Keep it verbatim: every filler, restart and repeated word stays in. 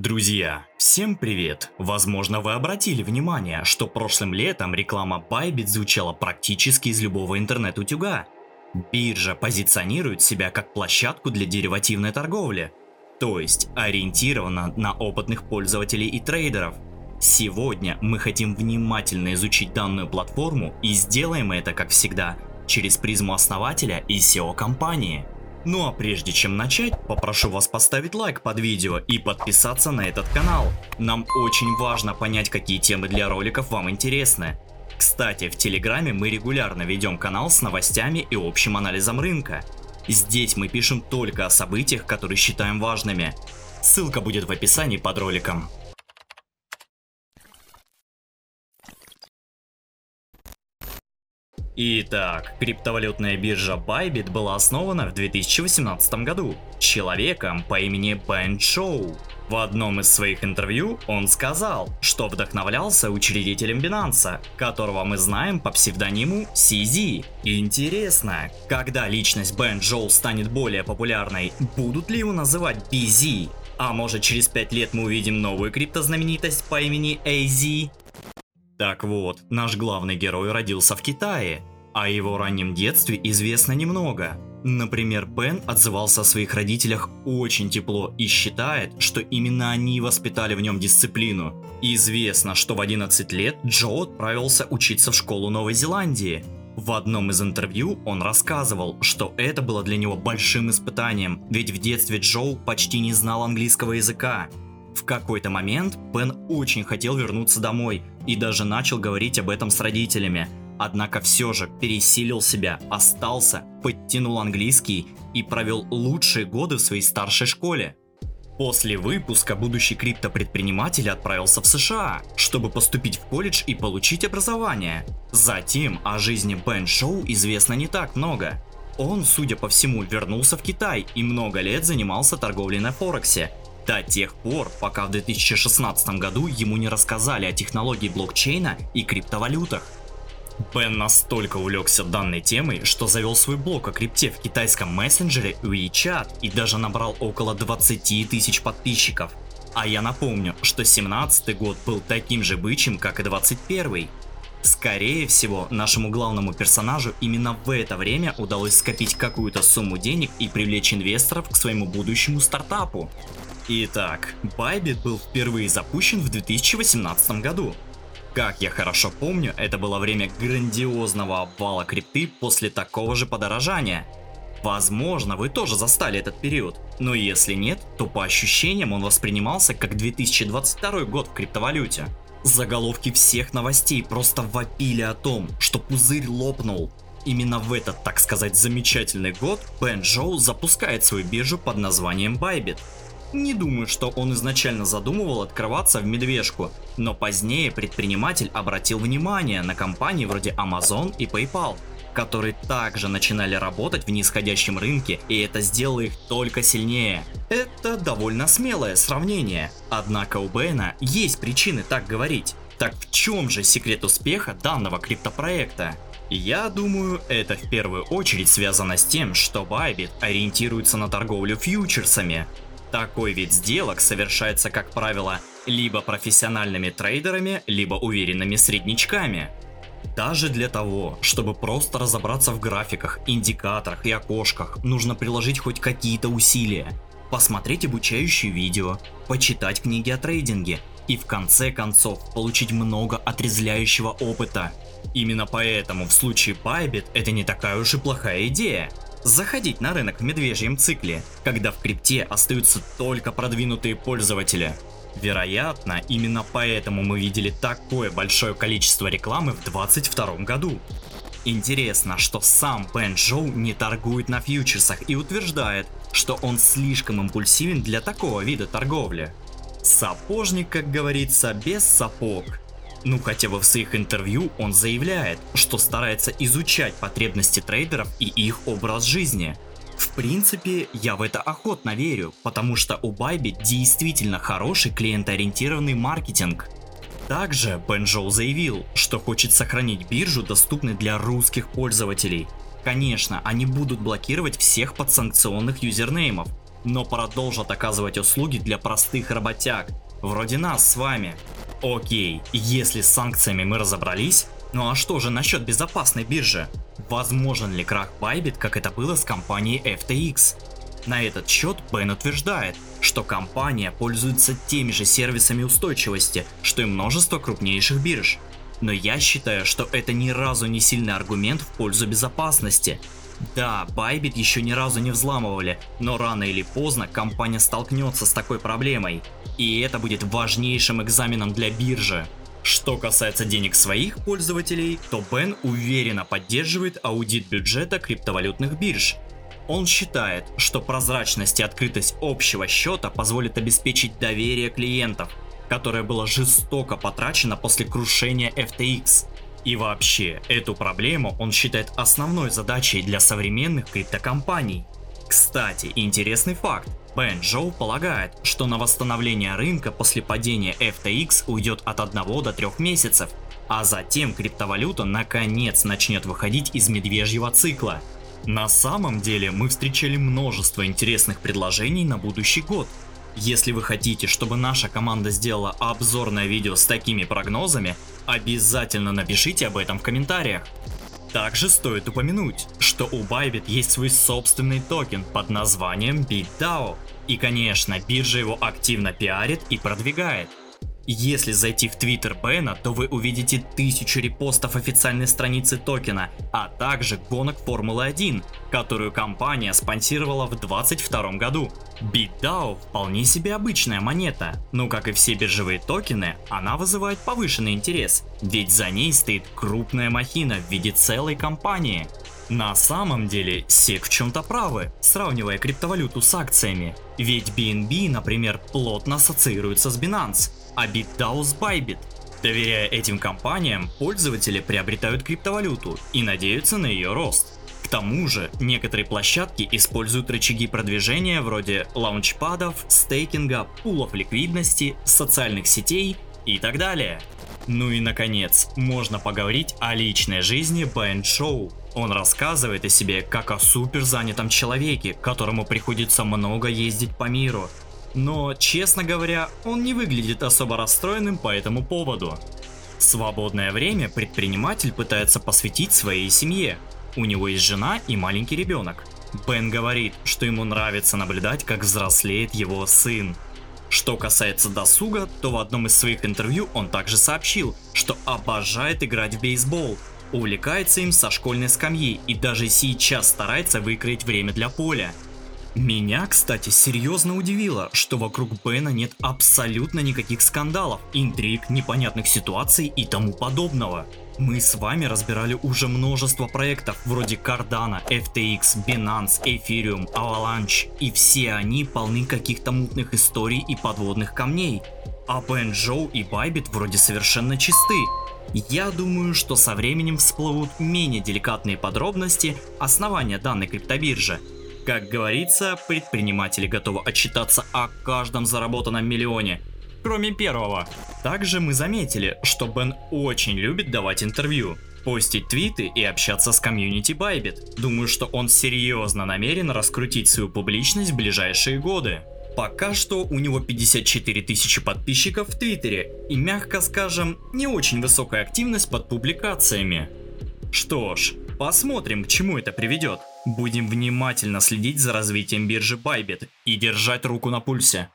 Друзья, всем привет! Возможно, вы обратили внимание, что прошлым летом реклама Bybit звучала практически из любого интернет-утюга. Биржа позиционирует себя как площадку для деривативной торговли, то есть ориентирована на опытных пользователей и трейдеров. Сегодня мы хотим внимательно изучить данную платформу и сделаем это, как всегда, через призму основателя и си и о компании. Ну а прежде чем начать, попрошу вас поставить лайк под видео и подписаться на этот канал. Нам очень важно понять, какие темы для роликов вам интересны. Кстати, в Телеграме мы регулярно ведем канал с новостями и общим анализом рынка. Здесь мы пишем только о событиях, которые считаем важными. Ссылка будет в описании под роликом. Итак, криптовалютная биржа Bybit была основана в две тысячи восемнадцатом году человеком по имени Бен Зhou. В одном из своих интервью он сказал, что вдохновлялся учредителем Binance, которого мы знаем по псевдониму си зет. Интересно, когда личность Бен Зhou станет более популярной, будут ли его называть би зет? А может, через пять лет мы увидим новую криптознаменитость по имени эй зет? Так вот, наш главный герой родился в Китае, о его раннем детстве известно немного. Например, Бен отзывался о своих родителях очень тепло и считает, что именно они воспитали в нем дисциплину. Известно, что в одиннадцать лет Зhou отправился учиться в школу Новой Зеландии. В одном из интервью он рассказывал, что это было для него большим испытанием, ведь в детстве Зhou почти не знал английского языка. В какой-то момент Бен очень хотел вернуться домой и даже начал говорить об этом с родителями, однако все же пересилил себя, остался, подтянул английский и провел лучшие годы в своей старшей школе. После выпуска будущий криптопредприниматель отправился в США, чтобы поступить в колледж и получить образование. Затем о жизни Бен Зhou известно не так много. Он, судя по всему, вернулся в Китай и много лет занимался торговлей на Форексе. До тех пор, пока в две тысячи шестнадцатом году ему не рассказали о технологии блокчейна и криптовалютах. Бен настолько увлекся данной темой, что завел свой блог о крипте в китайском мессенджере WeChat и даже набрал около двадцати тысяч подписчиков. А я напомню, что семнадцатый год был таким же бычьим, как и двадцать первый. Скорее всего, нашему главному персонажу именно в это время удалось скопить какую-то сумму денег и привлечь инвесторов к своему будущему стартапу. Итак, Bybit был впервые запущен в две тысячи восемнадцатом году. Как я хорошо помню, это было время грандиозного обвала крипты после такого же подорожания. Возможно, вы тоже застали этот период, но если нет, то по ощущениям он воспринимался как две тысячи двадцать второй год в криптовалюте. Заголовки всех новостей просто вопили о том, что пузырь лопнул. Именно в этот, так сказать, замечательный год Бен Зhou запускает свою биржу под названием Bybit. Не думаю, что он изначально задумывал открываться в медвежку, но позднее предприниматель обратил внимание на компании вроде Amazon и PayPal, которые также начинали работать в нисходящем рынке, и это сделало их только сильнее. Это довольно смелое сравнение, однако у Бена есть причины так говорить. Так в чем же секрет успеха данного криптопроекта? Я думаю, это в первую очередь связано с тем, что Bybit ориентируется на торговлю фьючерсами. Такой вид сделок совершается, как правило, либо профессиональными трейдерами, либо уверенными среднячками. Даже для того, чтобы просто разобраться в графиках, индикаторах и окошках, нужно приложить хоть какие-то усилия, посмотреть обучающие видео, почитать книги о трейдинге и в конце концов получить много отрезвляющего опыта. Именно поэтому в случае Bybit это не такая уж и плохая идея. Заходить на рынок в медвежьем цикле, когда в крипте остаются только продвинутые пользователи. Вероятно, именно поэтому мы видели такое большое количество рекламы в две тысячи двадцать втором году. Интересно, что сам Бен Зhou не торгует на фьючерсах и утверждает, что он слишком импульсивен для такого вида торговли. Сапожник, как говорится, без сапог. Ну хотя бы в своих интервью он заявляет, что старается изучать потребности трейдеров и их образ жизни. В принципе, я в это охотно верю, потому что у Bybit действительно хороший клиентоориентированный маркетинг. Также Бен Зhou заявил, что хочет сохранить биржу доступной для русских пользователей. Конечно, они будут блокировать всех подсанкционных юзернеймов, но продолжат оказывать услуги для простых работяг, вроде нас с вами. Окей, если с санкциями мы разобрались, ну а что же насчет безопасной биржи? Возможен ли крах Bybit, как это было с компанией эф ти экс? На этот счет Бен утверждает, что компания пользуется теми же сервисами устойчивости, что и множество крупнейших бирж. Но я считаю, что это ни разу не сильный аргумент в пользу безопасности. Да, Bybit еще ни разу не взламывали, но рано или поздно компания столкнется с такой проблемой. И это будет важнейшим экзаменом для биржи. Что касается денег своих пользователей, то Бен уверенно поддерживает аудит бюджета криптовалютных бирж. Он считает, что прозрачность и открытость общего счета позволит обеспечить доверие клиентов, которое было жестоко потрачено после крушения эф ти экс. И вообще, эту проблему он считает основной задачей для современных криптокомпаний. Кстати, интересный факт. Бен Зhou полагает, что на восстановление рынка после падения эф ти экс уйдет от одного до трёх месяцев, а затем криптовалюта наконец начнет выходить из медвежьего цикла. На самом деле мы встречали множество интересных предложений на будущий год. Если вы хотите, чтобы наша команда сделала обзорное видео с такими прогнозами, обязательно напишите об этом в комментариях. Также стоит упомянуть, что у Bybit есть свой собственный токен под названием BitDAO, и конечно, биржа его активно пиарит и продвигает. Если зайти в твиттер Бена, то вы увидите тысячу репостов официальной страницы токена, а также гонок Формулы один, которую компания спонсировала в две тысячи двадцать втором году. BitDAO вполне себе обычная монета, но как и все биржевые токены, она вызывает повышенный интерес, ведь за ней стоит крупная махина в виде целой компании. На самом деле, сек в чем-то правы, сравнивая криптовалюту с акциями, ведь би эн би, например, плотно ассоциируется с Binance, а BitDAO с Bybit. Доверяя этим компаниям, пользователи приобретают криптовалюту и надеются на ее рост. К тому же, некоторые площадки используют рычаги продвижения вроде лаунчпадов, стейкинга, пулов ликвидности, социальных сетей и так далее. Ну и наконец, можно поговорить о личной жизни Бен Зhou. Он рассказывает о себе как о суперзанятом человеке, которому приходится много ездить по миру. Но, честно говоря, он не выглядит особо расстроенным по этому поводу. В свободное время предприниматель пытается посвятить своей семье. У него есть жена и маленький ребенок. Бен говорит, что ему нравится наблюдать, как взрослеет его сын. Что касается досуга, то в одном из своих интервью он также сообщил, что обожает играть в бейсбол, увлекается им со школьной скамьи и даже сейчас старается выкроить время для поля. Меня, кстати, серьезно удивило, что вокруг Бена нет абсолютно никаких скандалов, интриг, непонятных ситуаций и тому подобного. Мы с вами разбирали уже множество проектов вроде Cardano, эф ти экс, Binance, Ethereum, Avalanche, и все они полны каких-то мутных историй и подводных камней. А Бен Зhou и Bybit вроде совершенно чисты. Я думаю, что со временем всплывут менее деликатные подробности основания данной криптобиржи. Как говорится, предприниматели готовы отчитаться о каждом заработанном миллионе, кроме первого. Также мы заметили, что Бен очень любит давать интервью, постить твиты и общаться с комьюнити Bybit. Думаю, что он серьезно намерен раскрутить свою публичность в ближайшие годы. Пока что у него пятьдесят четыре тысячи подписчиков в Твиттере и, мягко скажем, не очень высокая активность под публикациями. Что ж, посмотрим, к чему это приведет. Будем внимательно следить за развитием биржи Bybit и держать руку на пульсе.